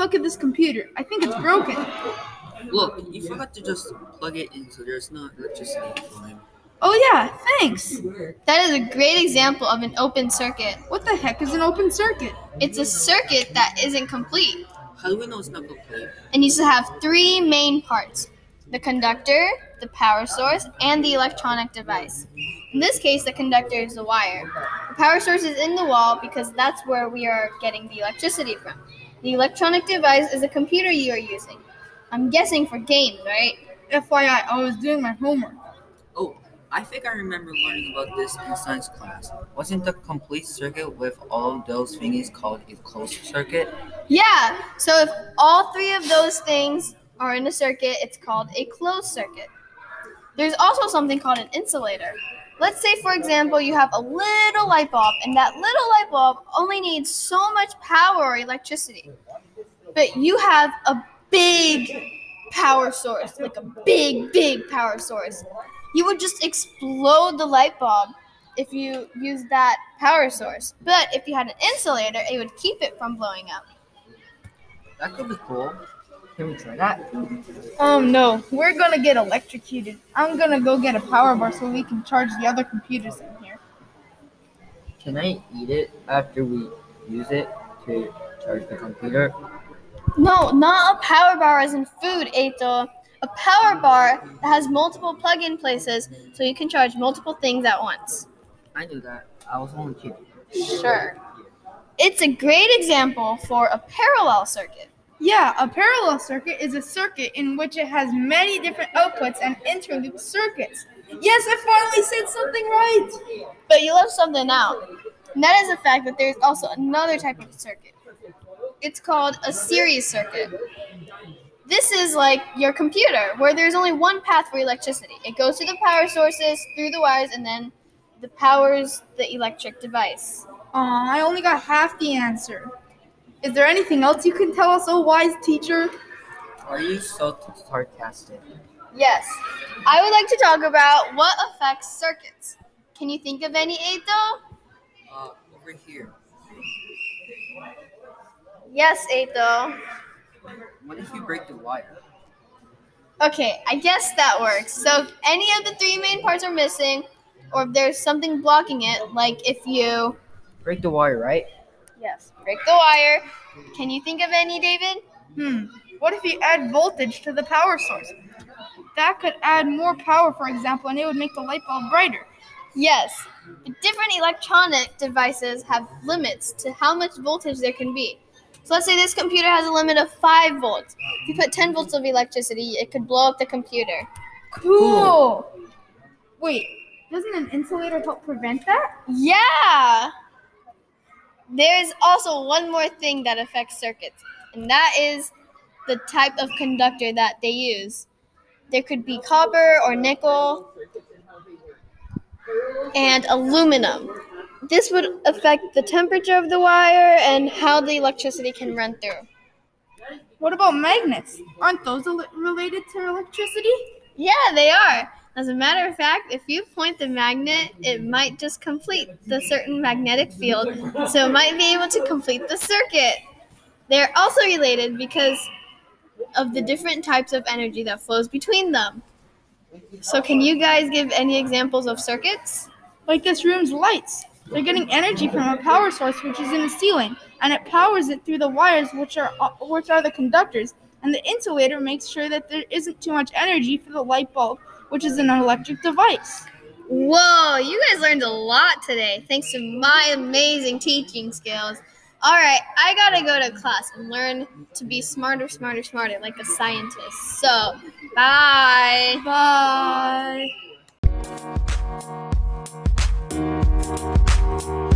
look at this computer. I think it's broken. Look, you forgot to just plug it in so there's no electricity flowing. Oh yeah, thanks. That is a great example of an open circuit. What the heck is an open circuit? It's a circuit that isn't complete. How do we know it's not complete? It needs to have three main parts: the conductor, the power source, and the electronic device. In this case, the conductor is the wire. The power source is in the wall because that's where we are getting the electricity from. The electronic device is a computer you are using. I'm guessing for games, right? FYI, I was doing my homework. Oh, I think I remember learning about this in science class. Wasn't the complete circuit with all those thingies called a closed circuit? Yeah, so if all three of those things are in a circuit, it's called a closed circuit. There's also something called an insulator. Let's say, for example, you have a little light bulb, and that little light bulb only needs so much power or electricity. But you have a big power source, like a big power source. You would just explode the light bulb if you used that power source. But if you had an insulator, it would keep it from blowing up. That could be cool. Can we try that? No, we're gonna get electrocuted. I'm gonna go get a power bar so we can charge the other computers in here. Can I eat it after we use it to charge the computer? No, not a power bar as in food, Eto. A power bar that has multiple plug-in places so you can charge multiple things at once. I knew that. I was only kidding. Sure. It's a great example for a parallel circuit. Yeah, a parallel circuit is a circuit in which it has many different outputs and interlooped circuits. Yes, I finally said something right! But you left something out. And that is the fact that there is also another type of circuit. It's called a series circuit. This is like your computer, where there's only one path for electricity. It goes to the power sources, through the wires, and then it powers the electric device. I only got half the answer. Is there anything else you can tell us, oh wise teacher? Are you so sarcastic? Yes. I would like to talk about what affects circuits. Can you think of any, Eto? Over here. Yes, Eto. What if you break the wire? Okay, I guess that works. So if any of the three main parts are missing, or if there's something blocking it, like if you... break the wire, right? Yes, break the wire. Can you think of any, David? What if you add voltage to the power source? That could add more power, for example, and it would make the light bulb brighter. Yes, but different electronic devices have limits to how much voltage there can be. So let's say this computer has a limit of 5 volts. If you put 10 volts of electricity, it could blow up the computer. Cool! Wait, doesn't an insulator help prevent that? Yeah! There is also one more thing that affects circuits, and that is the type of conductor that they use. There could be copper or nickel and aluminum. This would affect the temperature of the wire and how the electricity can run through. What about magnets? Aren't those related to electricity? Yeah, they are. As a matter of fact, if you point the magnet, it might just complete the certain magnetic field, so it might be able to complete the circuit. They're also related because of the different types of energy that flows between them. So can you guys give any examples of circuits? Like this room's lights. They're getting energy from a power source which is in the ceiling, and it powers it through the wires which are the conductors, and the insulator makes sure that there isn't too much energy for the light bulb, which is an electric device. Whoa, you guys learned a lot today, thanks to my amazing teaching skills. All right, I gotta go to class and learn to be smarter, like a scientist. So, bye. Bye.